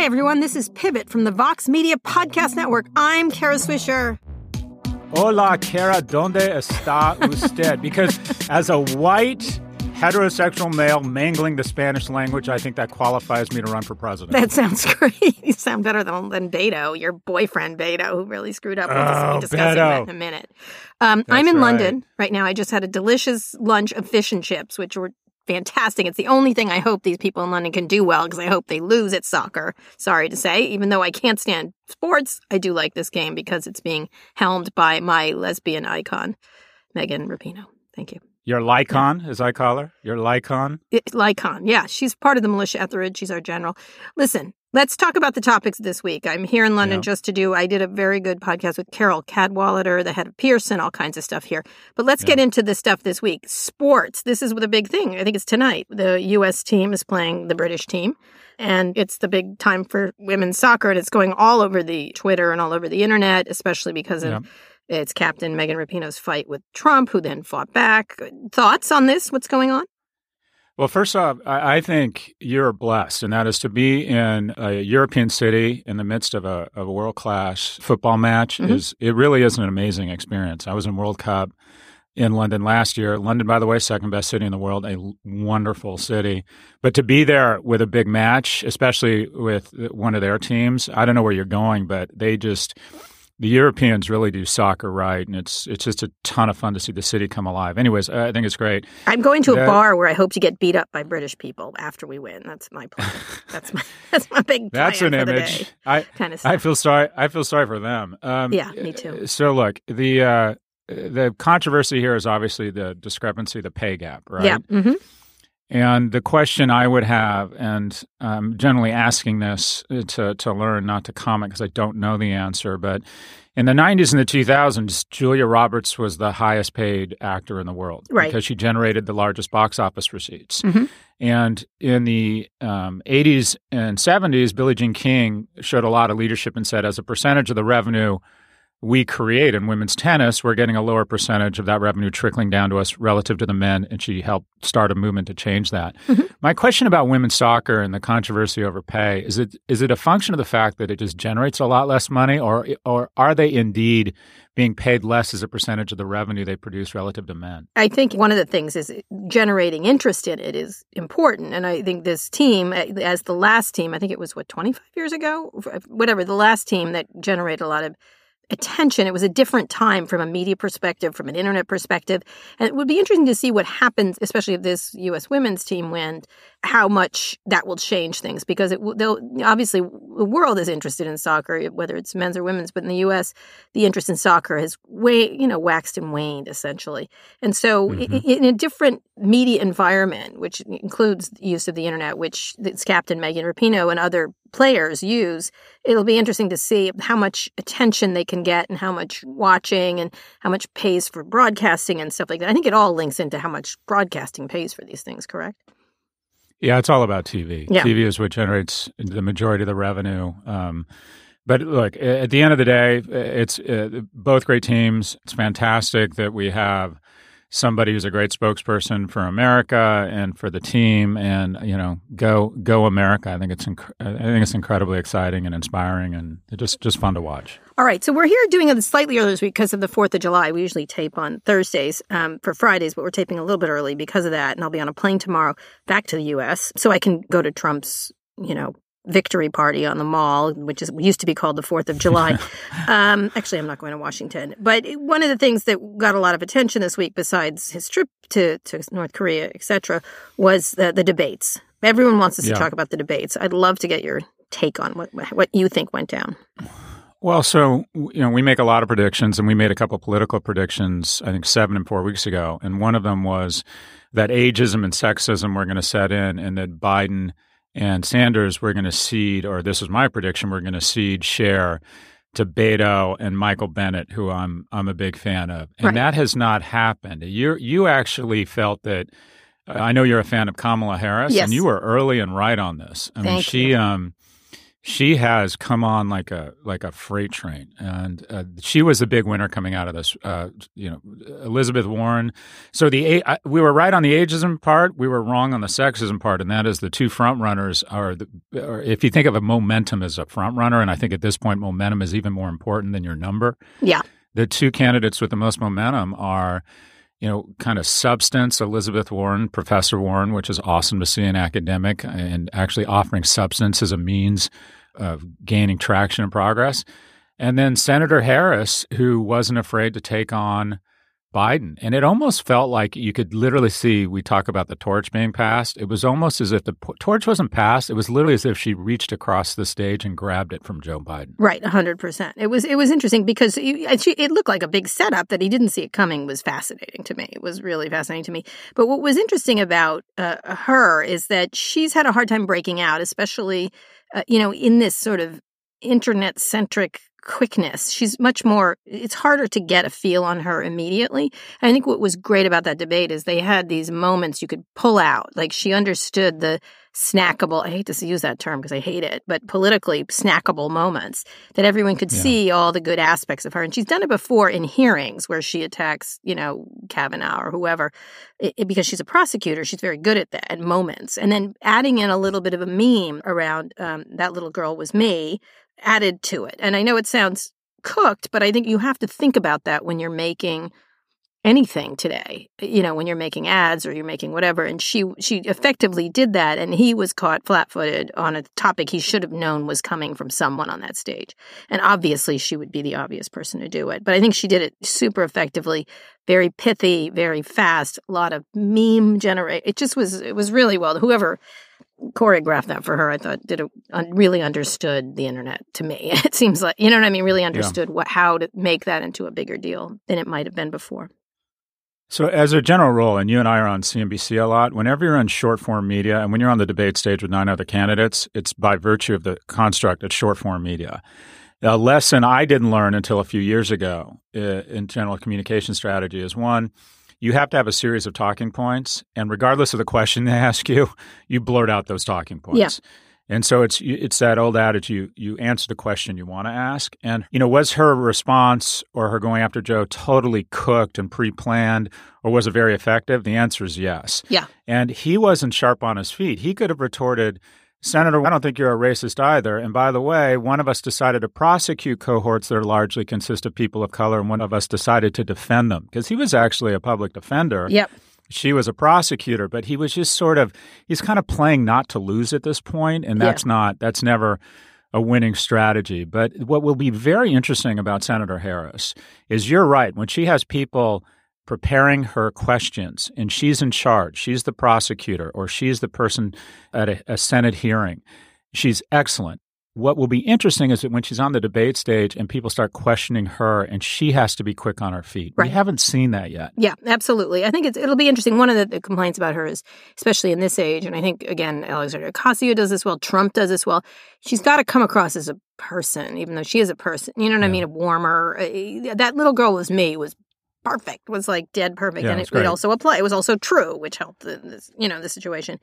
Hi, everyone. This is Pivot from the Vox Media Podcast Network. I'm Kara Swisher. Hola, Kara. ¿Dónde está usted? Because as a white heterosexual male mangling the Spanish language, I think that qualifies me to run for president. That sounds great. You sound better than Beto, your boyfriend Beto, who really screwed up. We'll be discussing that in a minute. I'm in London right now. I just had a delicious lunch of fish and chips, which were fantastic. It's the only thing I hope these people in London can do well, because I hope they lose at soccer. Sorry to say, even though I can't stand sports, I do like this game because it's being helmed by my lesbian icon, Megan Rapinoe. Thank you. Your Lycon, as I call her. Your Lycon. Lycon, yeah. She's part of the militia Etheridge. She's our general. Listen, let's talk about the topics this week. I'm here in London just to do, I did a very good podcast with Carol Cadwallader, the head of Pearson, all kinds of stuff here. But let's get into the stuff this week. Sports. This is the big thing. I think it's tonight. The U.S. team is playing the British team, and it's the big time for women's soccer, and it's going all over the Twitter and all over the internet, especially because of it's Captain Megan Rapinoe's fight with Trump, who then fought back. Thoughts on this? What's going on? Well, first off, I think you're blessed, and that is to be in a European city in the midst of a world-class football match. It really is an amazing experience. I was in World Cup in London last year. London, by the way, second best city in the world, a wonderful city. But to be there with a big match, especially with one of their teams, I don't know where you're going, but they just— the Europeans really do soccer right, and it's just a ton of fun to see the city come alive. Anyways, I think it's great. I'm going to a bar where I hope to get beat up by British people after we win. That's my plan. That's my big plan. That's an image. I feel sorry. I feel sorry for them. Yeah, me too. So look, the controversy here is obviously the discrepancy, the pay gap, right? Yeah. Mm-hmm. And the question I would have, and I'm generally asking this to learn, not to comment, because I don't know the answer, but in the 90s and the 2000s, Julia Roberts was the highest paid actor in the world because she generated the largest box office receipts. Mm-hmm. And in the 80s and 70s, Billie Jean King showed a lot of leadership and said, as a percentage of the revenue we create in women's tennis, we're getting a lower percentage of that revenue trickling down to us relative to the men, and she helped start a movement to change that. Mm-hmm. My question about women's soccer and the controversy over pay, is it a function of the fact that it just generates a lot less money, or are they indeed being paid less as a percentage of the revenue they produce relative to men? I think one of the things is generating interest in it is important. And I think this team, as the last team, I think it was, 25 years ago? Whatever, the last team that generated a lot of attention. It was a different time from a media perspective, from an internet perspective. And it would be interesting to see what happens, especially if this U.S. women's team wins, how much that will change things. Because obviously, the world is interested in soccer, whether it's men's or women's. But in the U.S., the interest in soccer has waxed and waned, essentially. And so in a different media environment, which includes the use of the internet, which its Captain Megan Rapinoe and other players use, it'll be interesting to see how much attention they can get and how much watching and how much pays for broadcasting and stuff like that. I think it all links into how much broadcasting pays for these things, correct? Yeah, it's all about TV. Yeah. TV is what generates the majority of the revenue. But look, at the end of the day, it's both great teams. It's fantastic that we have somebody who's a great spokesperson for America and for the team, and go America. I think it's incredibly exciting and inspiring, and just fun to watch. All right, so we're here doing it slightly earlier this week because of the 4th of July. We usually tape on Thursdays for Fridays, but we're taping a little bit early because of that, and I'll be on a plane tomorrow back to the U.S. so I can go to Trump's, victory party on the Mall, which used to be called the 4th of July. Actually, I'm not going to Washington. But one of the things that got a lot of attention this week, besides his trip to North Korea, et cetera, was the debates. Everyone wants us to talk about the debates. I'd love to get your take on what you think went down. Well, so, we make a lot of predictions, and we made a couple of political predictions, I think 7 and 4 weeks ago. And one of them was that ageism and sexism were going to set in, and that Biden and Sanders were going to cede, or this is my prediction, we're going to cede share to Beto and Michael Bennett, who I'm a big fan of. And that has not happened. You actually felt that, I know you're a fan of Kamala Harris, and you were early and right on this. I mean, she She has come on like a freight train, and she was a big winner coming out of this. Elizabeth Warren. So we were right on the ageism part. We were wrong on the sexism part, and that is the two front runners are. If you think of a momentum as a front runner, and I think at this point momentum is even more important than your number. Yeah, the two candidates with the most momentum are, kind of substance, Elizabeth Warren, Professor Warren, which is awesome to see an academic and actually offering substance as a means of gaining traction and progress. And then Senator Harris, who wasn't afraid to take on Biden. And it almost felt like you could literally see, we talk about the torch being passed. It was almost as if the torch wasn't passed. It was literally as if she reached across the stage and grabbed it from Joe Biden. Right, 100%. It was interesting because it looked like a big setup that he didn't see it coming was fascinating to me. It was really fascinating to me. But what was interesting about her is that she's had a hard time breaking out, especially, in this sort of internet-centric quickness. She's much more, it's harder to get a feel on her immediately. And I think what was great about that debate is they had these moments you could pull out. Like she understood the snackable, I hate to use that term because I hate it, but politically snackable moments that everyone could see all the good aspects of her. And she's done it before in hearings where she attacks, Kavanaugh or whoever, because she's a prosecutor. She's very good at that, at moments. And then adding in a little bit of a meme around that little girl was me, added to it. And I know it sounds cooked, but I think you have to think about that when you're making anything today, when you're making ads or you're making whatever. And she effectively did that. And he was caught flat-footed on a topic he should have known was coming from someone on that stage. And obviously she would be the obvious person to do it. But I think she did it super effectively, very pithy, very fast, a lot of meme generation. It was really well, whoever choreographed that for her, I thought really understood the internet to me. It seems like, really understood how to make that into a bigger deal than it might have been before. So as a general rule, and you and I are on CNBC a lot, whenever you're on short-form media and when you're on the debate stage with 9 other candidates, it's by virtue of the construct of short-form media. A lesson I didn't learn until a few years ago in general communication strategy is, one, you have to have a series of talking points, and regardless of the question they ask you, you blurt out those talking points. Yeah. And so it's that old adage, you answer the question you want to ask. And, was her response or her going after Joe totally cooked and pre-planned, or was it very effective? The answer is yes. Yeah. And he wasn't sharp on his feet. He could have retorted, Senator, I don't think you're a racist either. And by the way, one of us decided to prosecute cohorts that are largely consist of people of color, and one of us decided to defend them, because he was actually a public defender. Yep. She was a prosecutor, but he was just he's kind of playing not to lose at this point, and that's never a winning strategy. But what will be very interesting about Senator Harris is, you're right, when she has people preparing her questions and she's in charge, she's the prosecutor or she's the person at a Senate hearing, she's excellent. What will be interesting is that when she's on the debate stage and people start questioning her and she has to be quick on her feet. Right. We haven't seen that yet. Yeah, absolutely. I think it'll be interesting. One of the complaints about her is, especially in this age, and I think, again, Alexandria Ocasio does this well, Trump does this well, she's got to come across as a person, even though she is a person. You know what I mean? A warmer. That little girl was me was perfect, was like dead perfect. Yeah, and it also applied. It was also true, which helped the situation.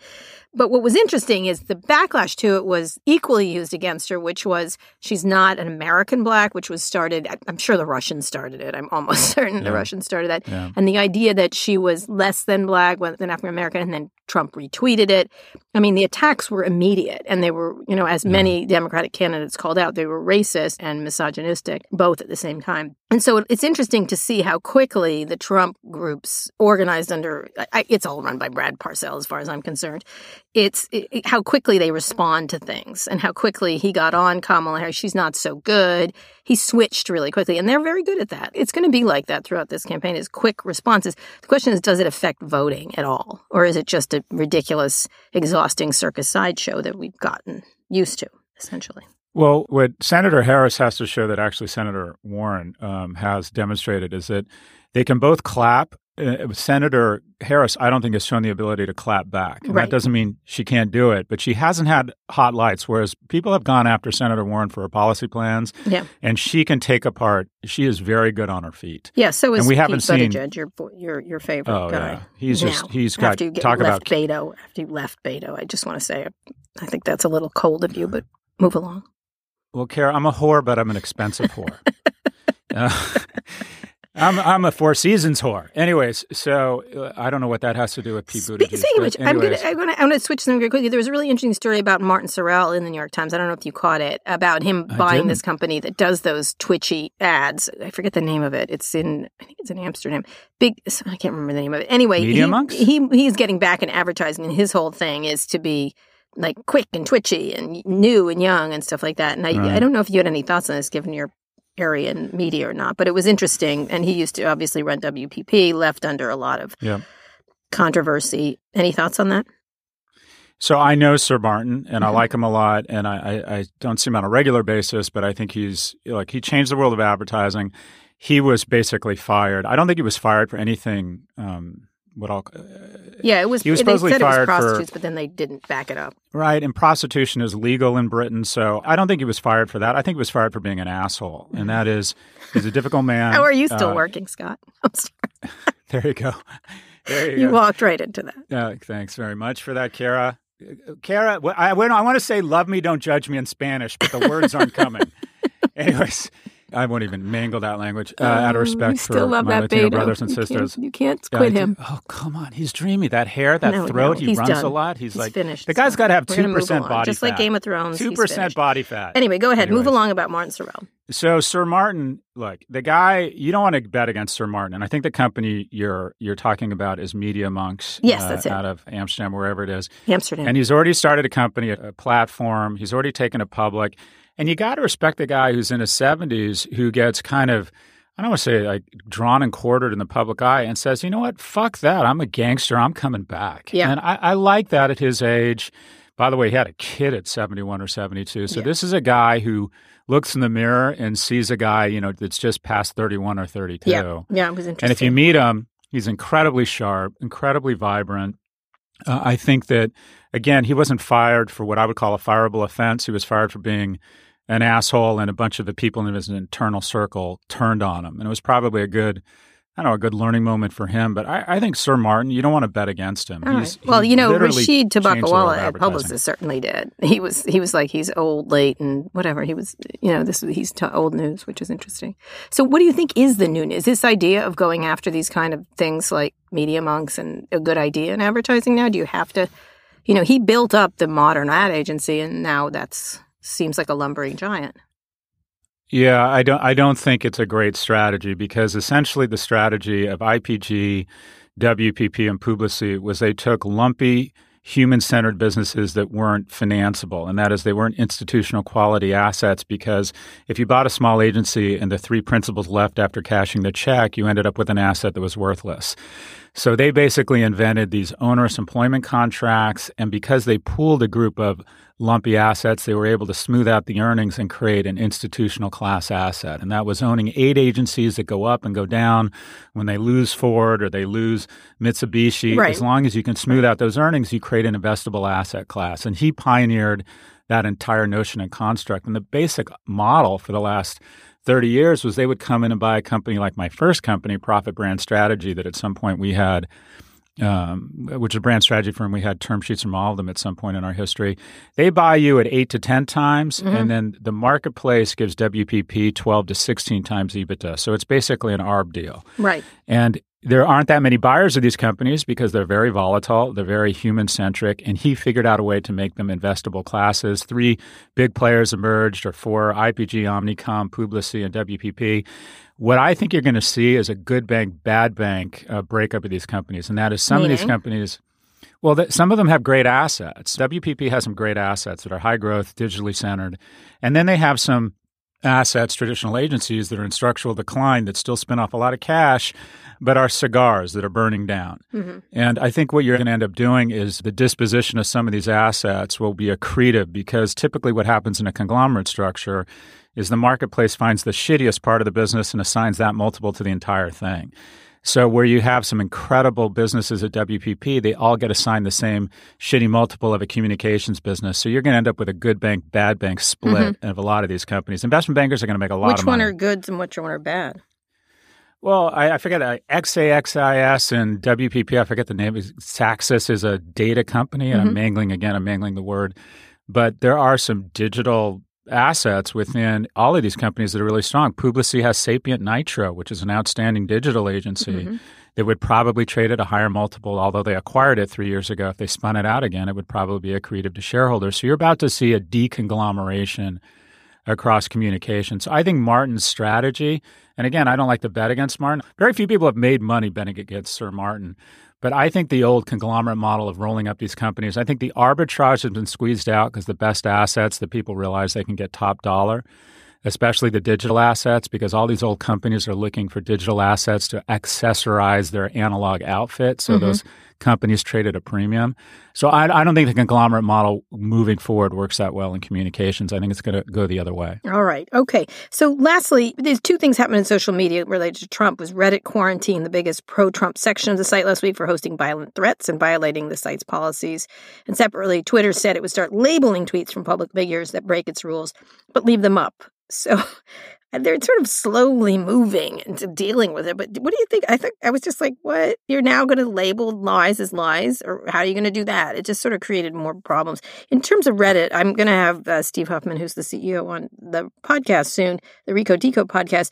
But what was interesting is the backlash to it was equally used against her, which was she's not an American black, which was started, I'm sure the Russians started it. I'm almost certain the Russians started that. Yeah. And the idea that she was less than black, than African American, and then Trump retweeted it. I mean, the attacks were immediate, and they were, as many Democratic candidates called out, they were racist and misogynistic, both at the same time. And so it's interesting to see how quickly the Trump groups organized under, it's all run by Brad Parscell as far as I'm concerned, how quickly they respond to things and how quickly he got on Kamala Harris. She's not so good. He switched really quickly, and they're very good at that. It's going to be like that throughout this campaign, is quick responses. The question is, does it affect voting at all? Or is it just a ridiculous, exhausting circus sideshow that we've gotten used to, essentially? Well, what Senator Harris has to show that actually Senator Warren has demonstrated is that they can both clap. Senator Harris, I don't think, has shown the ability to clap back. And that doesn't mean she can't do it, but she hasn't had hot lights, whereas people have gone after Senator Warren for her policy plans, and she can take apart. She is very good on her feet. Yeah, so is Pete Buttigieg, your favorite guy. Yeah. He's now, he's got after you left Beto. I just want to say, I think that's a little cold of you, but move along. Well, Kara, I'm a whore, but I'm an expensive whore. I'm a Four Seasons whore. Anyways, so I don't know what that has to do with Pete Buttigieg. Speaking of which, I'm going to switch something very quickly. There was a really interesting story about Martin Sorrell in the New York Times. I don't know if you caught it, about him buying this company that does those twitchy ads. I forget the name of it. I think it's in Amsterdam. I can't remember the name of it. Anyway, he's getting back in advertising, and his whole thing is to be like quick and twitchy and new and young and stuff like that. And I don't know if you had any thoughts on this, given your area in media or not, but it was interesting. And he used to obviously run WPP, left under a lot of controversy. Any thoughts on that? So I know Sir Martin, and I like him a lot, and I don't see him on a regular basis, but I think he's like, he changed the world of advertising. He was basically fired. I don't think he was fired for anything. He was supposedly fired for prostitutes, but then they didn't back it up. Right, and prostitution is legal in Britain, so I don't think he was fired for that. I think he was fired for being an asshole, and that is, he's a difficult man. How are you still working, Scott? I'm sorry. There you go. You walked right into that. Thanks very much for that, Kara. Kara, I want to say love me, don't judge me in Spanish, but the words aren't coming. Anyways. I won't even mangle that language out of respect for my Latino brothers and sisters. You can't quit him. Oh, come on. He's dreamy. That hair, that throat, he runs a lot. He's like finished. The guy's got to have 2% body fat. Just like Game of Thrones, 2% body fat. Anyway, go ahead. Move along about Martin Sorrell. So Sir Martin, look, the guy, you don't want to bet against Sir Martin. And I think the company you're talking about is Media Monks. Yes, that's it. Out of Amsterdam, wherever it is. Amsterdam. And he's already started a company, a platform. He's already taken it public. And you got to respect the guy who's in his 70s who gets kind of, I don't want to say like drawn and quartered in the public eye and says, you know what, fuck that. I'm a gangster. I'm coming back. Yeah. And I like that at his age. By the way, he had a kid at 71 or 72. So this is a guy who looks in the mirror and sees a guy, you know, that's just past 31 or 32. Yeah, it was interesting. And if you meet him, he's incredibly sharp, incredibly vibrant. I think that, again, he wasn't fired for what I would call a fireable offense. He was fired for being an asshole, and a bunch of the people in his internal circle turned on him. And it was probably a good learning moment for him. But I think Sir Martin, you don't want to bet against him. Right. Well, you know, Rashid Tabakawala at Publicis certainly did. He was like, he's old, late, and whatever. He was, you know, he's old news, which is interesting. So what do you think is the new news? This idea of going after these kind of things like Media Monks and a good idea in advertising now? Do you have to, you know, he built up the modern ad agency, and now that's... seems like a lumbering giant. Yeah, I don't think it's a great strategy, because essentially the strategy of IPG, WPP, and Publicis was they took lumpy, human-centered businesses that weren't financeable, and that is they weren't institutional quality assets, because if you bought a small agency and the three principals left after cashing the check, you ended up with an asset that was worthless. So they basically invented these onerous employment contracts, and because they pooled a group of lumpy assets, they were able to smooth out the earnings and create an institutional class asset. And that was owning 8 agencies that go up and go down when they lose Ford or they lose Mitsubishi. Right. As long as you can smooth out those earnings, you create an investable asset class. And he pioneered that entire notion and construct. And the basic model for the last 30 years was they would come in and buy a company like my first company, Profit Brand Strategy, that at some point we had, which is a brand strategy firm. We had term sheets from all of them at some point in our history. They buy you at 8 to 10 times, and then the marketplace gives WPP 12 to 16 times EBITDA. So it's basically an arb deal. Right. And there aren't that many buyers of these companies because they're very volatile, they're very human-centric, and he figured out a way to make them investable classes. 3 big players emerged, or 4, IPG, Omnicom, Publicis, and WPP. What I think you're going to see is a good bank, bad bank breakup of these companies, and that is some of these companies— well, some of them have great assets. WPP has some great assets that are high-growth, digitally centered, and then they have some assets, traditional agencies that are in structural decline that still spin off a lot of cash, but are cigars that are burning down. Mm-hmm. And I think what you're going to end up doing is the disposition of some of these assets will be accretive, because typically what happens in a conglomerate structure is the marketplace finds the shittiest part of the business and assigns that multiple to the entire thing. So where you have some incredible businesses at WPP, they all get assigned the same shitty multiple of a communications business. So you're going to end up with a good bank, bad bank split of a lot of these companies. Investment bankers are going to make a lot of money. Which one are goods and which one are bad? Well, I forget, XAXIS and WPP, I forget the name. Saxis is a data company, and I'm mangling the word. But there are some digital assets within all of these companies that are really strong. Publicis has Sapient Nitro, which is an outstanding digital agency that would probably trade at a higher multiple, although they acquired it 3 years ago. If they spun it out again, it would probably be accretive to shareholders. So you're about to see a deconglomeration across communications. So I think Martin's strategy, and again, I don't like to bet against Martin. Very few people have made money betting against Sir Martin. But I think the old conglomerate model of rolling up these companies, I think the arbitrage has been squeezed out because the best assets that people realize they can get top dollar, especially the digital assets, because all these old companies are looking for digital assets to accessorize their analog outfit. So those companies trade at a premium. So I don't think the conglomerate model moving forward works that well in communications. I think it's going to go the other way. All right. Okay. So lastly, there's two things happening in social media related to Trump. Was Reddit quarantined the biggest pro-Trump section of the site last week for hosting violent threats and violating the site's policies. And separately, Twitter said it would start labeling tweets from public figures that break its rules, but leave them up. So they're sort of slowly moving into dealing with it. But what do you think? I think I was just like, what? You're now going to label lies as lies? Or how are you going to do that? It just sort of created more problems. In terms of Reddit, I'm going to have Steve Huffman, who's the CEO, on the podcast soon, the Rico Deco podcast.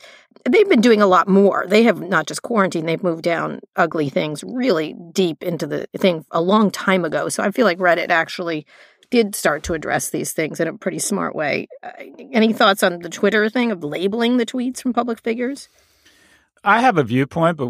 They've been doing a lot more. They have not just quarantined. They've moved down ugly things really deep into the thing a long time ago. So I feel like Reddit actually did start to address these things in a pretty smart way. Any thoughts on the Twitter thing of labeling the tweets from public figures? I have a viewpoint, but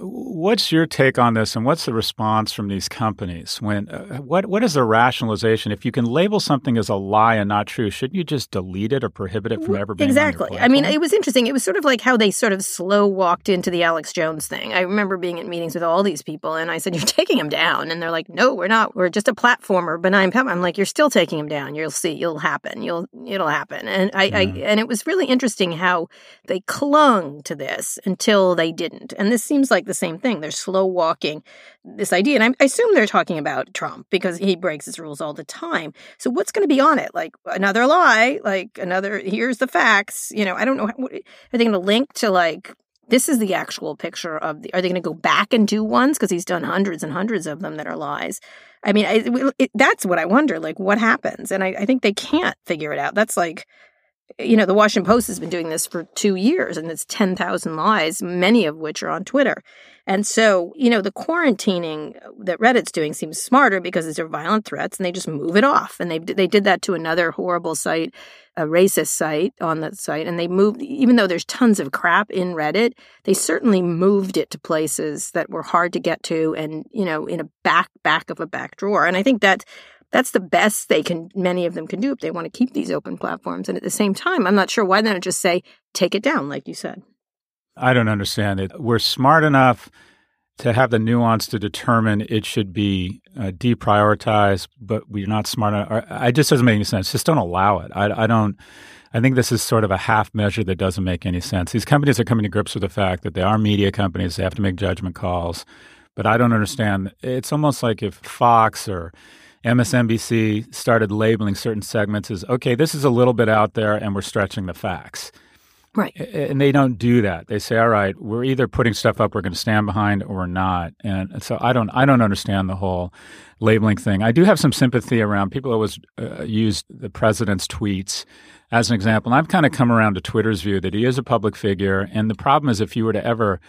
what's your take on this, and what's the response from these companies? When what is the rationalization? If you can label something as a lie and not true, shouldn't you just delete it or prohibit it from ever being on your platform? I mean, it was interesting. It was sort of like how they sort of slow walked into the Alex Jones thing. I remember being at meetings with all these people, and I said, "You're taking him down," and they're like, "No, we're not. We're just a platformer, benign platform." I'm like, "You're still taking him down. You'll see. It'll happen." And and it was really interesting how they clung to this until they didn't. And this seems like the same thing. They're slow walking this idea. And I assume they're talking about Trump because he breaks his rules all the time. So what's going to be on it? Like another lie, like another, here's the facts. You know, I don't know. Are they going to link to like, this is the actual picture of the, are they going to go back and do ones? Because he's done hundreds and hundreds of them that are lies. I mean, that's what I wonder, like what happens? And I think they can't figure it out. That's like, you know, the Washington Post has been doing this for 2 years, and it's 10,000 lies, many of which are on Twitter. And so, you know, the quarantining that Reddit's doing seems smarter because these are violent threats, and they just move it off. And they did that to another horrible site, a racist site on that site, and they moved, even though there's tons of crap in Reddit, they certainly moved it to places that were hard to get to and, you know, in a back of a back drawer. And I think that's the best they can, many of them can do if they want to keep these open platforms. And at the same time, I'm not sure why they don't just say, take it down, like you said. I don't understand it. We're smart enough to have the nuance to determine it should be deprioritized, but we're not smart enough. It just doesn't make any sense. Just don't allow it. I think this is sort of a half measure that doesn't make any sense. These companies are coming to grips with the fact that they are media companies. They have to make judgment calls. But I don't understand. It's almost like if Fox or MSNBC started labeling certain segments as, okay, this is a little bit out there and we're stretching the facts. Right. And they don't do that. They say, all right, we're either putting stuff up we're going to stand behind or not. And so I don't understand the whole labeling thing. I do have some sympathy around people always use the president's tweets as an example. And I've kind of come around to Twitter's view that he is a public figure. And the problem is if you were to ever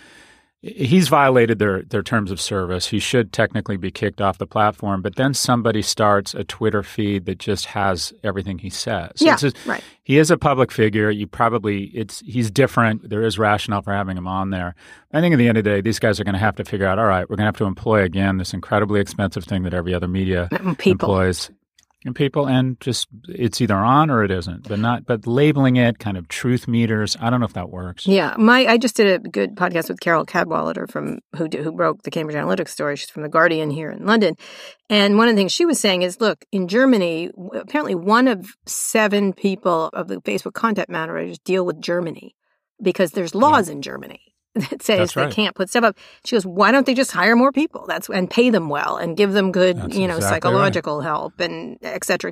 he's violated their terms of service. He should technically be kicked off the platform, but then somebody starts a Twitter feed that just has everything he says. Yeah, so right. He is a public figure. He's different. There is rationale for having him on there. I think at the end of the day, these guys are going to have to figure out, all right, we're going to have to employ, again, this incredibly expensive thing that every other media employs. And people, and just it's either on or it isn't, but labeling it kind of truth meters. I don't know if that works. Yeah, I just did a good podcast with Carol Cadwallader who broke the Cambridge Analytica story. She's from The Guardian here in London, and one of the things she was saying is, look, in Germany, apparently 1 of 7 people of the Facebook content moderators deal with Germany because there's laws in Germany that says they can't put stuff up. She goes, why don't they just hire more people? And pay them well and give them good, psychological help and et cetera,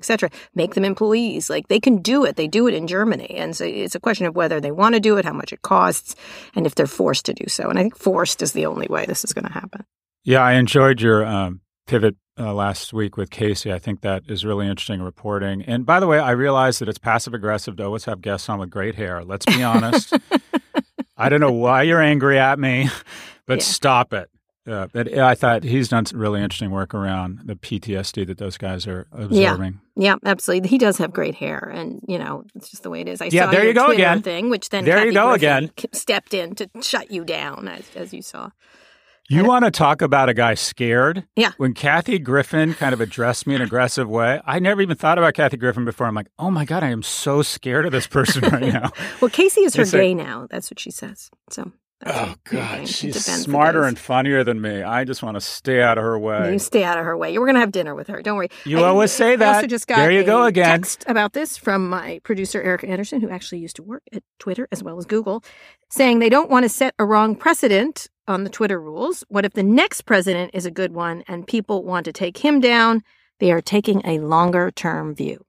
make them employees. Like they can do it. They do it in Germany. And so it's a question of whether they want to do it, how much it costs, and if they're forced to do so. And I think forced is the only way this is going to happen. Yeah, I enjoyed your pivot last week with Casey. I think that is really interesting reporting. And by the way, I realize that it's passive-aggressive to always have guests on with great hair. Let's be honest. I don't know why you're angry at me, but stop it. I thought he's done some really interesting work around the PTSD that those guys are observing. Yeah, absolutely. He does have great hair, and you know it's just the way it is. I saw there you go Twitter again thing, which then there Kathy you go Griffin again stepped in to shut you down, as you saw. You want to talk about a guy scared? Yeah. When Kathy Griffin kind of addressed me in an aggressive way, I never even thought about Kathy Griffin before. I'm like, oh my God, I am so scared of this person right now. Well, Casey is her gay now. That's what she says. So. Oh, God, she's smarter and funnier than me. I just want to stay out of her way. You stay out of her way. We're going to have dinner with her. Don't worry. You always say that. I also just got a text about this from my producer, Erica Anderson, who actually used to work at Twitter as well as Google, saying they don't want to set a wrong precedent on the Twitter rules. What if the next president is a good one and people want to take him down? They are taking a longer-term view.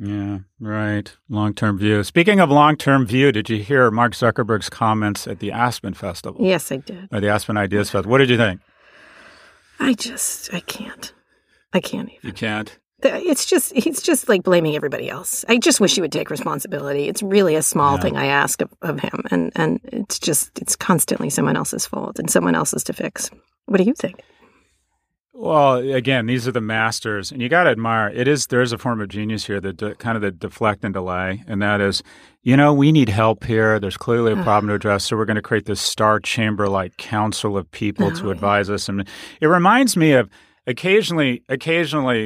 Yeah, right. Long-term view. Speaking of long-term view, did you hear Mark Zuckerberg's comments at the Aspen Festival? Yes, I did. Or the Aspen Ideas Festival. What did you think? I can't. I can't even. You can't? He's just like blaming everybody else. I just wish he would take responsibility. It's really a small thing I ask of him. And it's constantly someone else's fault and someone else's to fix. What do you think? Well, again, these are the masters, and you got to admire there is a form of genius here that kind of deflect and delay, and that is, we need help here. There's clearly a problem to address, so we're going to create this star chamber-like council of people to advise us. And it reminds me of occasionally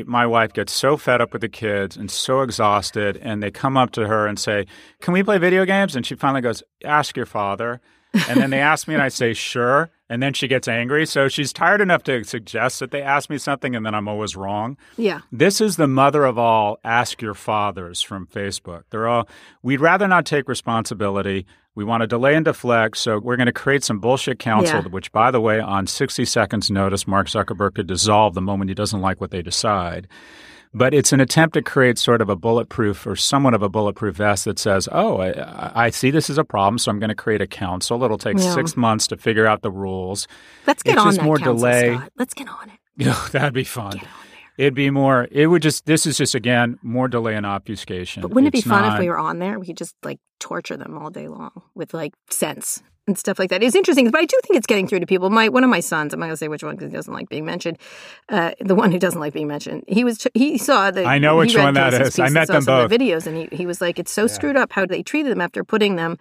my wife gets so fed up with the kids and so exhausted, and they come up to her and say, "Can we play video games?" And she finally goes, "Ask your father." And then they ask me, and I say, "Sure." And then she gets angry. So she's tired enough to suggest that they ask me something, and then I'm always wrong. Yeah. This is the mother of all ask your fathers from Facebook. They're all, we'd rather not take responsibility. We want to delay and deflect. So we're going to create some bullshit council, which, by the way, on 60 seconds notice, Mark Zuckerberg could dissolve the moment he doesn't like what they decide. But it's an attempt to create sort of a bulletproof or somewhat of a bulletproof vest that says, oh, I see this is a problem, so I'm going to create a council. It'll take 6 months to figure out the rules. Let's get on that council, Scott. Let's get on it. Yeah, that'd be fun. Get on there. It'd be more – it would just – this is just, again, more delay and obfuscation. But wouldn't it be fun if we were on there? We could just, torture them all day long with, sense and stuff like that. It's interesting, but I do think it's getting through to people. One of my sons, I'm not going to say which one because he doesn't like being mentioned, the one who doesn't like being mentioned, he saw the... I know which one that is. I met them both. The videos, and he was like, it's so screwed up how they treated them after putting them,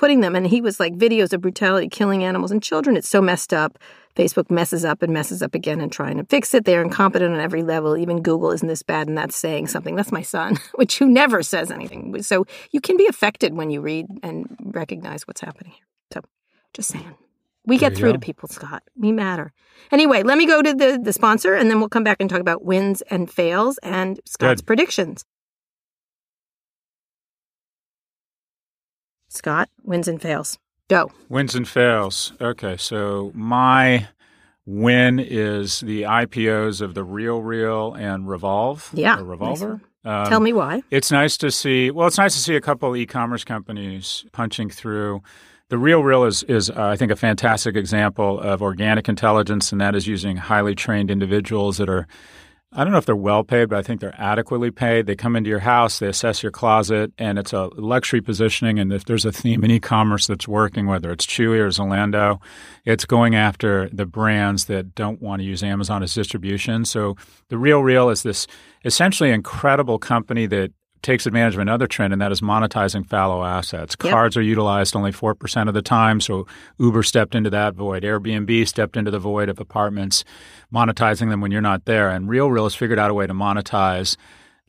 and he was like, videos of brutality, killing animals and children. It's so messed up. Facebook messes up and messes up again and trying to fix it. They're incompetent on every level. Even Google isn't this bad, and that's saying something. That's my son, which who never says anything. So you can be affected when you read and recognize what's happening here. So just saying. We get through to people, Scott. We matter. Anyway, let me go to the sponsor, and then we'll come back and talk about wins and fails and Scott's predictions. Scott, wins and fails. Go. Wins and fails. Okay, so my win is the IPOs of The RealReal and Revolve. Yeah. Or Revolver. Nice. Tell me why. It's nice to see a couple e-commerce companies punching through. The RealReal is I think, a fantastic example of organic intelligence, and that is using highly trained individuals that are, I don't know if they're well paid, but I think they're adequately paid. They come into your house, they assess your closet, and it's a luxury positioning. And if there's a theme in e-commerce that's working, whether it's Chewy or Zalando, it's going after the brands that don't want to use Amazon as distribution. So The RealReal is this essentially incredible company that takes advantage of another trend, and that is monetizing fallow assets. Cards are utilized only 4% of the time, so Uber stepped into that void. Airbnb stepped into the void of apartments, monetizing them when you're not there. And RealReal has figured out a way to monetize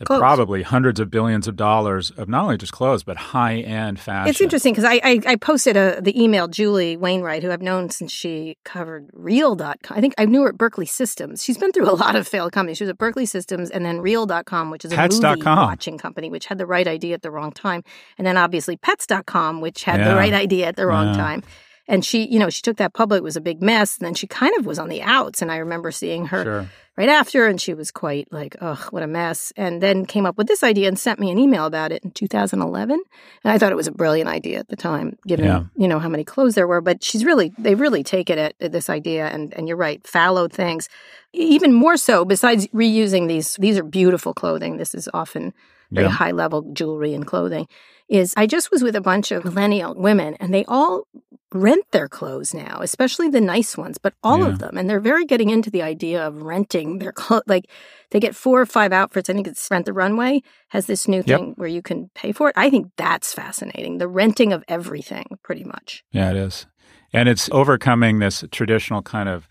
probably hundreds of billions of dollars of not only just clothes, but high-end fashion. It's interesting because I posted the email Julie Wainwright, who I've known since she covered Real.com. I think I knew her at Berkeley Systems. She's been through a lot of failed companies. She was at Berkeley Systems and then Real.com, which is a movie-watching company, which had the right idea at the wrong time. And then obviously Pets.com, which had the right idea at the wrong time. And she, you know, she took that public, it was a big mess. And then she kind of was on the outs. And I remember seeing her right after. And she was quite like, ugh, what a mess. And then came up with this idea and sent me an email about it in 2011. And I thought it was a brilliant idea at the time, given, you know, how many clothes there were. But she's really, they really take it at this idea. And you're right, fallowed things. Even more so, besides reusing these are beautiful clothing. This is often very high level jewelry and clothing. Is I just was with a bunch of millennial women, and they all rent their clothes now, especially the nice ones, but all of them. And they're very getting into the idea of renting their clothes. Like they get 4 or 5 outfits. I think it's Rent the Runway has this new thing where you can pay for it. I think that's fascinating. The renting of everything, pretty much. Yeah, it is. And it's overcoming this traditional kind of,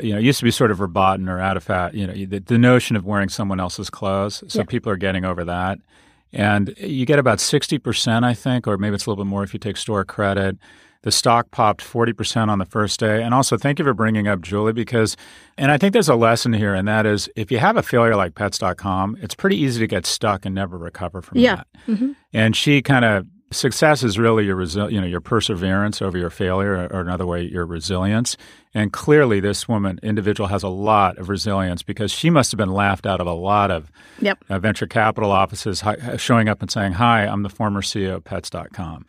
you know, it used to be sort of verboten or out of fat, you know, the notion of wearing someone else's clothes. So people are getting over that. And you get about 60%, I think, or maybe it's a little bit more if you take store credit. The stock popped 40% on the first day. And also, thank you for bringing up Julie, because, and I think there's a lesson here, and that is if you have a failure like Pets.com, it's pretty easy to get stuck and never recover from that. And she kind of, success is really your your perseverance over your failure, or another way, your resilience. And clearly, this woman, individual, has a lot of resilience because she must have been laughed out of a lot of venture capital offices showing up and saying, "Hi, I'm the former CEO of Pets.com."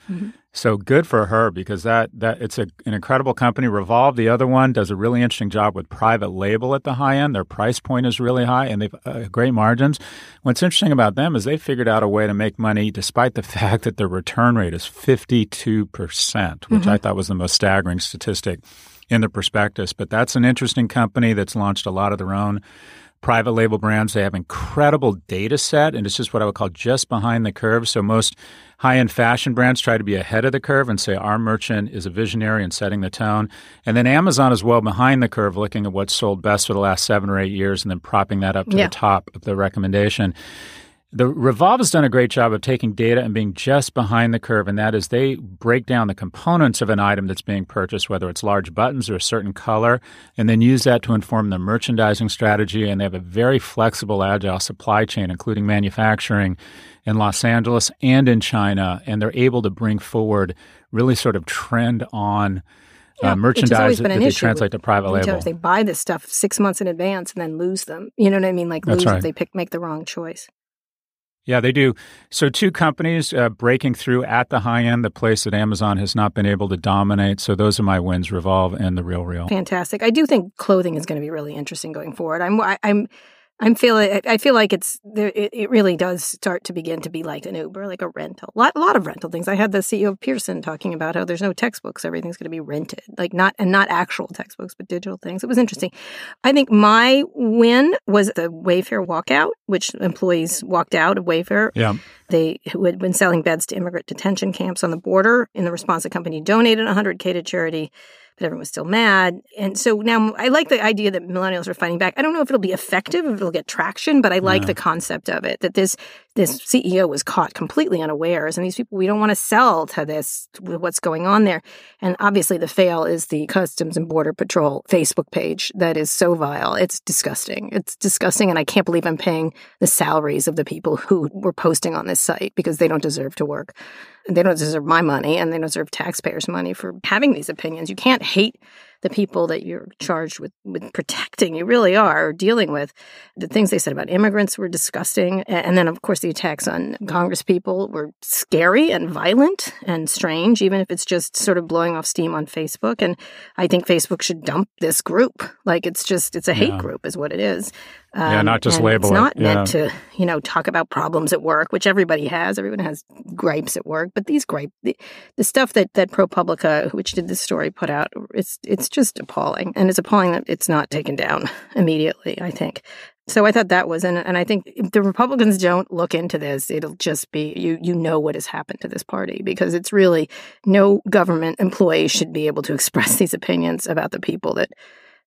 So good for her, because that it's an incredible company. Revolve, the other one, does a really interesting job with private label at the high end. Their price point is really high, and they've great margins. What's interesting about them is they figured out a way to make money despite the fact that their return rate is 52%, which I thought was the most staggering statistic in the prospectus. But that's an interesting company that's launched a lot of their own private label brands. They have incredible data set, and it's just what I would call just behind the curve. So most high-end fashion brands try to be ahead of the curve and say our merchant is a visionary and setting the tone. And then Amazon is well behind the curve, looking at what's sold best for the last 7 or 8 years and then propping that up to the top of the recommendation. The Revolve has done a great job of taking data and being just behind the curve, and that is they break down the components of an item that's being purchased, whether it's large buttons or a certain color, and then use that to inform the merchandising strategy. And they have a very flexible, agile supply chain, including manufacturing in Los Angeles and in China, and they're able to bring forward really sort of trend-on merchandise that they translate to private label. They buy this stuff 6 months in advance and then lose them. You know what I mean? Like lose if they make the wrong choice. Yeah, they do. So two companies breaking through at the high end, the place that Amazon has not been able to dominate. So those are my wins, Revolve and The RealReal. Fantastic. I do think clothing is going to be really interesting going forward. I feel like it really does start to begin to be like an Uber, like a rental. A lot of rental things. I had the CEO of Pearson talking about how there's no textbooks, everything's going to be rented, like not actual textbooks, but digital things. It was interesting. I think my win was the Wayfair walkout, which employees walked out of Wayfair. Yeah, they who had been selling beds to immigrant detention camps on the border. In the response, the company donated $100K to charity. But everyone was still mad. And so now I like the idea that millennials are fighting back. I don't know if it'll be effective, if it'll get traction, but I like the concept of it, that this CEO was caught completely unawares. And these people, we don't want to sell to this, what's going on there. And obviously the fail is the Customs and Border Patrol Facebook page that is so vile. It's disgusting. It's disgusting. And I can't believe I'm paying the salaries of the people who were posting on this site, because they don't deserve to work. They don't deserve my money, and they don't deserve taxpayers' money for having these opinions. You can't hate the people that you're charged with protecting, you really are, or dealing with. The things they said about immigrants were disgusting. And then, of course, the attacks on Congress people were scary and violent and strange, even if it's just sort of blowing off steam on Facebook. And I think Facebook should dump this group. Like, it's a hate group is what it is. Not just label it. It's not meant to, you know, talk about problems at work, which everybody has. Everyone has gripes at work. But these gripes, the stuff that ProPublica, which did this story, put out, it's just appalling. And it's appalling that it's not taken down immediately, I think. So I thought that was, and I think if the Republicans don't look into this, it'll just be, you know what has happened to this party, because it's really no government employee should be able to express these opinions about the people that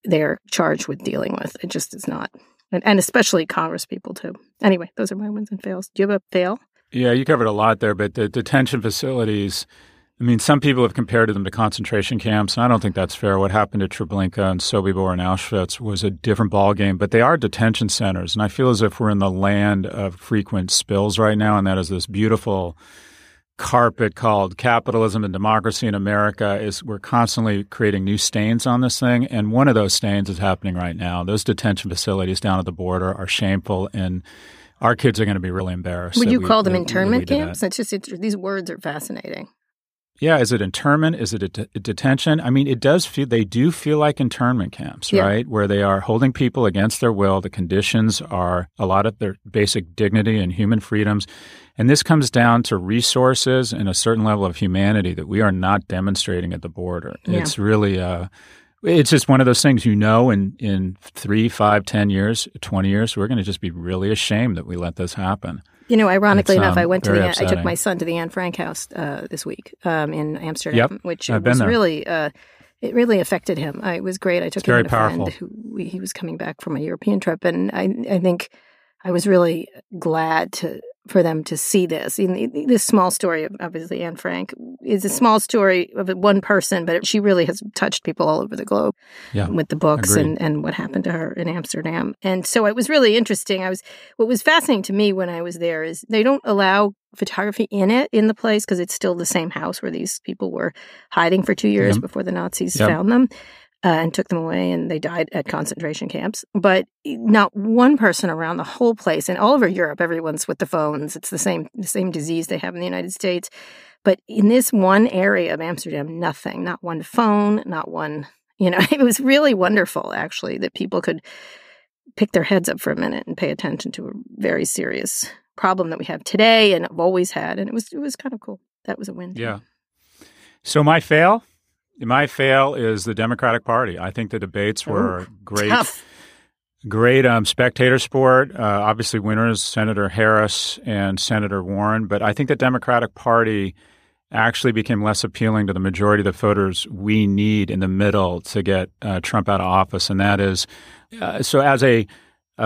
they're charged with dealing with. It just is not. And especially Congress people, too. Anyway, those are my wins and fails. Do you have a fail? Yeah, you covered a lot there, but the detention facilities, I mean, some people have compared them to concentration camps, and I don't think that's fair. What happened to Treblinka and Sobibor and Auschwitz was a different ballgame, but they are detention centers. And I feel as if we're in the land of frequent spills right now, and that is this beautiful carpet called Capitalism and Democracy in America is we're constantly creating new stains on this thing. And one of those stains is happening right now. Those detention facilities down at the border are shameful, and our kids are going to be really embarrassed. Would you call them internment camps? It's just these words are fascinating. Yeah. Is it internment? Is it detention? I mean, it does feel, they do feel like internment camps, yeah, right? Where they are holding people against their will. The conditions are a lot of their basic dignity and human freedoms. And this comes down to resources and a certain level of humanity that we are not demonstrating at the border. Yeah. It's really, it's just one of those things, you know, in 3, 5, 10 years, 20 years, we're going to just be really ashamed that we let this happen. You know, ironically enough, I took my son to the Anne Frank house this week in Amsterdam, yep, which was really, it really affected him. It was great. I took him to a friend who he was coming back from a European trip, and I think I was really glad for them to see this. This small story, obviously, Anne Frank is a small story of one person, but she really has touched people all over the globe, yeah, with the books and what happened to her in Amsterdam. And so it was really interesting. What was fascinating to me when I was there is they don't allow photography in the place because it's still the same house where these people were hiding for 2 years, yep, before the Nazis, yep, found them. And took them away, and they died at concentration camps. But not one person around the whole place, and all over Europe, everyone's with the phones. It's the same disease they have in the United States. But in this one area of Amsterdam, nothing, not one phone, not one, it was really wonderful, actually, that people could pick their heads up for a minute and pay attention to a very serious problem that we have today and have always had. And it was kind of cool. That was a win. Yeah. So my fail? My fail is the Democratic Party. I think the debates were great spectator sport. Obviously, winners, Senator Harris and Senator Warren. But I think the Democratic Party actually became less appealing to the majority of the voters we need in the middle to get Trump out of office. And that is, so as a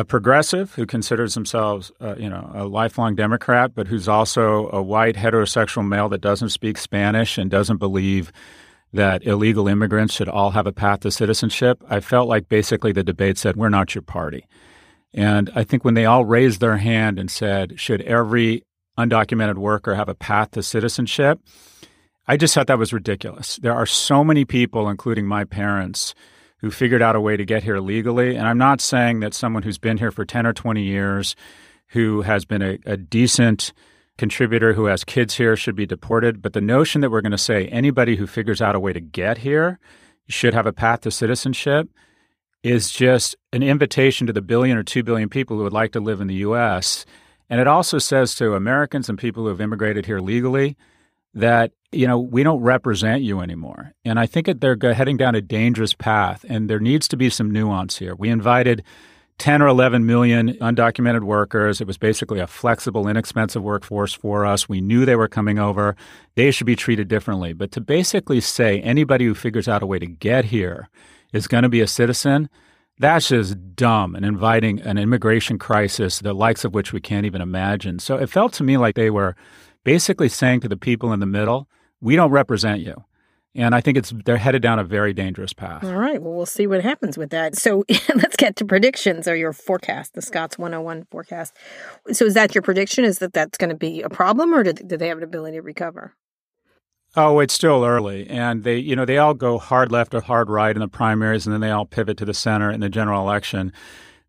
progressive who considers themselves, a lifelong Democrat, but who's also a white heterosexual male that doesn't speak Spanish and doesn't believe that illegal immigrants should all have a path to citizenship, I felt like basically the debate said, we're not your party. And I think when they all raised their hand and said, should every undocumented worker have a path to citizenship, I just thought that was ridiculous. There are so many people, including my parents, who figured out a way to get here legally. And I'm not saying that someone who's been here for 10 or 20 years, who has been a decent contributor who has kids here should be deported. But the notion that we're going to say anybody who figures out a way to get here should have a path to citizenship is just an invitation to the 1 billion or 2 billion people who would like to live in the U.S. And it also says to Americans and people who have immigrated here legally that, we don't represent you anymore. And I think that they're heading down a dangerous path, and there needs to be some nuance here. We invited 10 or 11 million undocumented workers. It was basically a flexible, inexpensive workforce for us. We knew they were coming over. They should be treated differently. But to basically say anybody who figures out a way to get here is going to be a citizen, that's just dumb and inviting an immigration crisis, the likes of which we can't even imagine. So it felt to me like they were basically saying to the people in the middle, we don't represent you. And I think they're headed down a very dangerous path. All right. Well, we'll see what happens with that. So let's get to predictions or your forecast, the Scott's 101 forecast. So is that your prediction? Is that's going to be a problem, or do they have an ability to recover? Oh, it's still early. And they, they all go hard left or hard right in the primaries, and then they all pivot to the center in the general election.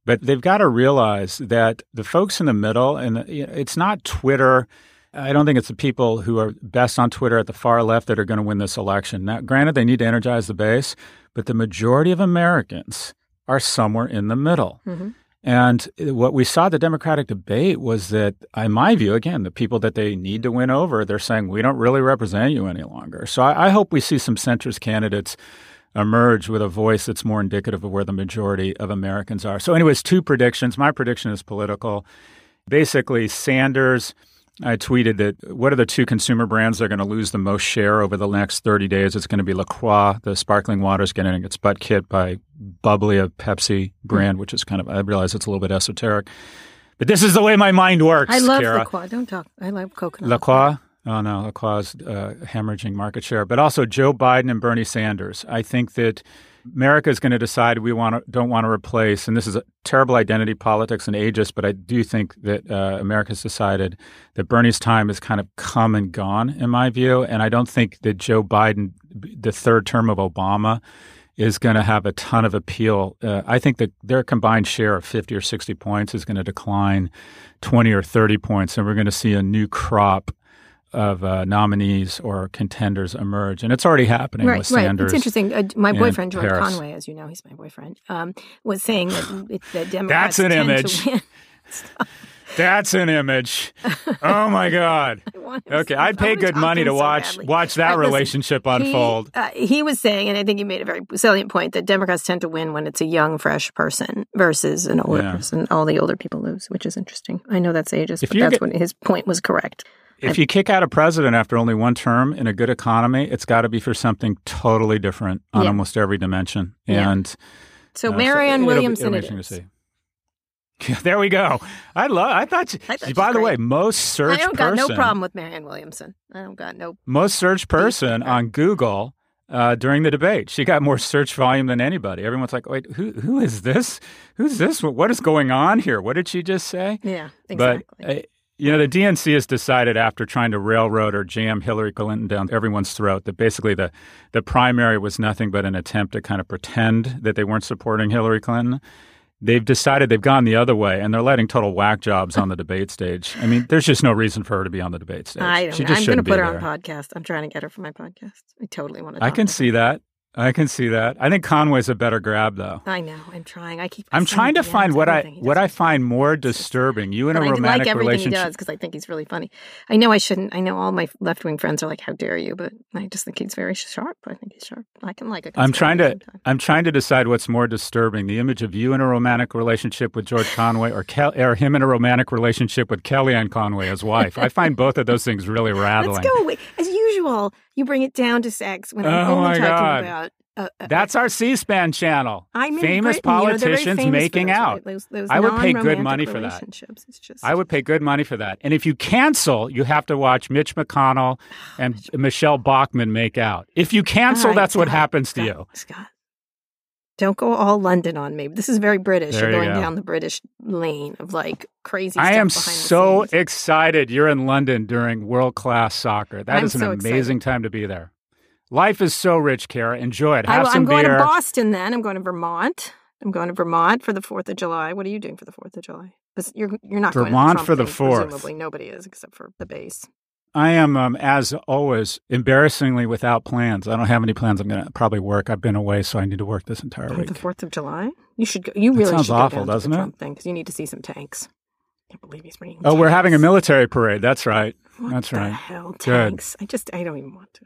But they've got to realize that the folks in the middle, and it's not Twitter. I don't think it's the people who are best on Twitter at the far left that are going to win this election. Now, granted, they need to energize the base, but the majority of Americans are somewhere in the middle. Mm-hmm. And what we saw at the Democratic debate was that, in my view, again, the people that they need to win over, they're saying, we don't really represent you any longer. So I hope we see some centrist candidates emerge with a voice that's more indicative of where the majority of Americans are. So anyways, two predictions. My prediction is political. Basically, Sanders... I tweeted that what are the two consumer brands that are going to lose the most share over the next 30 days? It's going to be La Croix. The sparkling water is getting its butt kicked by Bubbly, a Pepsi brand, which is kind of, I realize it's a little bit esoteric. But this is the way my mind works, I love Kara. La Croix. Don't talk. I love coconut. La Croix. Oh, no. La Croix is hemorrhaging market share. But also Joe Biden and Bernie Sanders. I think that America is going to decide we don't want to replace, and this is a terrible identity politics and ageist, but I do think that America's decided that Bernie's time has kind of come and gone, in my view. And I don't think that Joe Biden, the third term of Obama, is going to have a ton of appeal. I think that their combined share of 50 or 60 points is going to decline 20 or 30 points, and we're going to see a new crop of nominees or contenders emerge. And it's already happening with Sanders. It's interesting. My boyfriend, George Conway, as you know, he's my boyfriend, was saying that Democrats tend to win. That's an image. Oh, my God. Okay, I'd pay good money to watch that relationship unfold. He was saying, and I think he made a very salient point, that Democrats tend to win when it's a young, fresh person versus an older person. All the older people lose, which is interesting. I know that's ageist, but that's when his point was correct. If you kick out a president after only one term in a good economy, it's got to be for something totally different on almost every dimension. And so Marianne Williamson it is. There we go. I thought by the way, most search person. I don't got no problem with Marianne Williamson. Most search person on Google during the debate. She got more search volume than anybody. Everyone's like, wait, who is this? Who's this? What is going on here? What did she just say? Yeah, exactly. But, you know, the DNC has decided after trying to railroad or jam Hillary Clinton down everyone's throat that basically the primary was nothing but an attempt to kind of pretend that they weren't supporting Hillary Clinton. They've decided they've gone the other way, and they're letting total whack jobs on the debate stage. I mean, there's just no reason for her to be on the debate stage. I'm going to put her on a podcast. I'm trying to get her for my podcast. I totally want to. I can see that. I think Conway's a better grab, though. I know. I'm trying. I'm trying to find what I find more disturbing. You in a romantic relationship. I like everything he does because I think he's really funny. I know I shouldn't. I know all my left-wing friends are like, "How dare you?" But I just think he's very sharp. I think he's sharp. I can like a conspiracy sometimes. I'm trying to decide what's more disturbing: the image of you in a romantic relationship with George Conway, or him in a romantic relationship with Kellyanne Conway, his wife. I find both of those things really rattling. Let's go. As usual, you bring it down to sex when I'm only talking about. That's our C-SPAN channel. I'm famous Britain, politicians making out. Those I would pay good money for that. I would pay good money for that. And if you cancel, you have to watch Mitch McConnell and Michelle Bachmann make out. If you cancel, that's what happens to you. Scott, don't go all London on me. This is very British. You're going down the British lane of like crazy stuff. I am so excited you're in London during world-class soccer. That is an amazing time to be there. Life is so rich, Kara. Enjoy it. Have some beer. I'm going to Boston then. I'm going to Vermont. I'm going to Vermont for the 4th of July. What are you doing for the 4th of July? You're not going to Vermont for the 4th. Presumably nobody is except for the base. I am, as always, embarrassingly without plans. I don't have any plans. I'm going to probably work. I've been away, so I need to work this entire week. The 4th of July? You should go. You really should go down to the Trump thing because you need to see some tanks. I can't believe he's bringing tanks. We're having a military parade. That's right. What the hell? Tanks. Good. I don't even want to.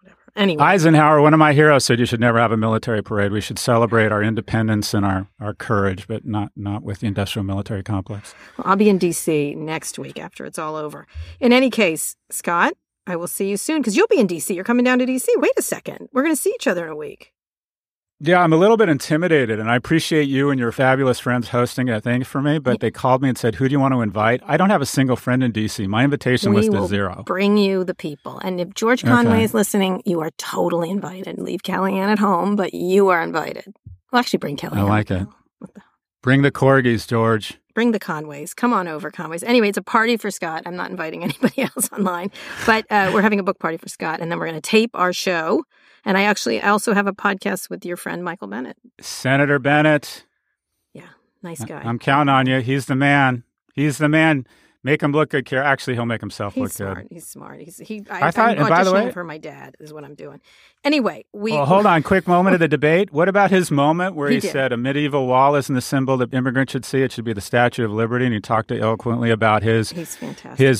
Whatever. Anyway. Eisenhower, one of my heroes, said you should never have a military parade. We should celebrate our independence and our courage, but not with the industrial military complex. Well, I'll be in D.C. next week after it's all over. In any case, Scott, I will see you soon because you'll be in D.C. You're coming down to D.C. Wait a second. We're going to see each other in a week. Yeah, I'm a little bit intimidated, and I appreciate you and your fabulous friends hosting a thing for me, but they called me and said, who do you want to invite? I don't have a single friend in D.C. My invitation list is zero. We will bring you the people. And if George Conway is listening, you are totally invited. Leave Kellyanne at home, but you are invited. Well, actually, bring Kellyanne. I like it. Bring the corgis, George. Bring the Conways. Come on over, Conways. Anyway, it's a party for Scott. I'm not inviting anybody else online, but we're having a book party for Scott, and then we're going to tape our show. And I also have a podcast with your friend, Michael Bennett. Senator Bennett. Yeah, nice guy. I'm counting on you. He's the man. Make him look good, Kara. Actually, he'll make himself look good. He's smart. I'm auditioning for my dad is what I'm doing. Anyway, Well, hold on. Quick moment of the debate. What about his moment where he said a medieval wall isn't the symbol that immigrants should see? It should be the Statue of Liberty. And he talked eloquently about his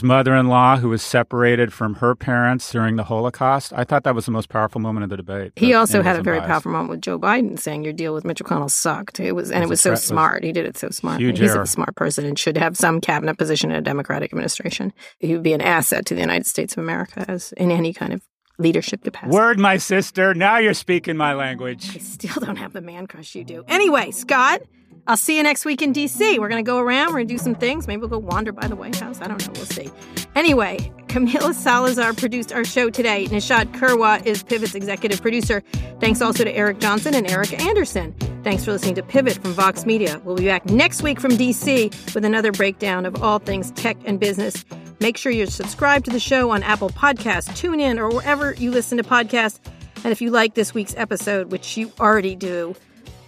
mother-in-law who was separated from her parents during the Holocaust. I thought that was the most powerful moment of the debate. He also had a very powerful moment with Joe Biden saying your deal with Mitch McConnell sucked. It was so smart. He did it so smart. He's a smart person and should have some cabinet position at a Democratic administration. He would be an asset to the United States of America as in any kind of leadership capacity. Word, my sister. Now you're speaking my language. I still don't have the man crush you do. Anyway, Scott, I'll see you next week in D.C. We're going to go around. We're going to do some things. Maybe we'll go wander by the White House. I don't know. We'll see. Anyway, Camila Salazar produced our show today. Nishad Kerwa is Pivot's executive producer. Thanks also to Eric Johnson and Erica Anderson. Thanks for listening to Pivot from Vox Media. We'll be back next week from D.C. with another breakdown of all things tech and business. Make sure you're subscribed to the show on Apple Podcasts, TuneIn, or wherever you listen to podcasts. And if you like this week's episode, which you already do,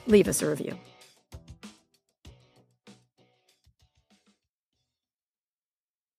leave us a review.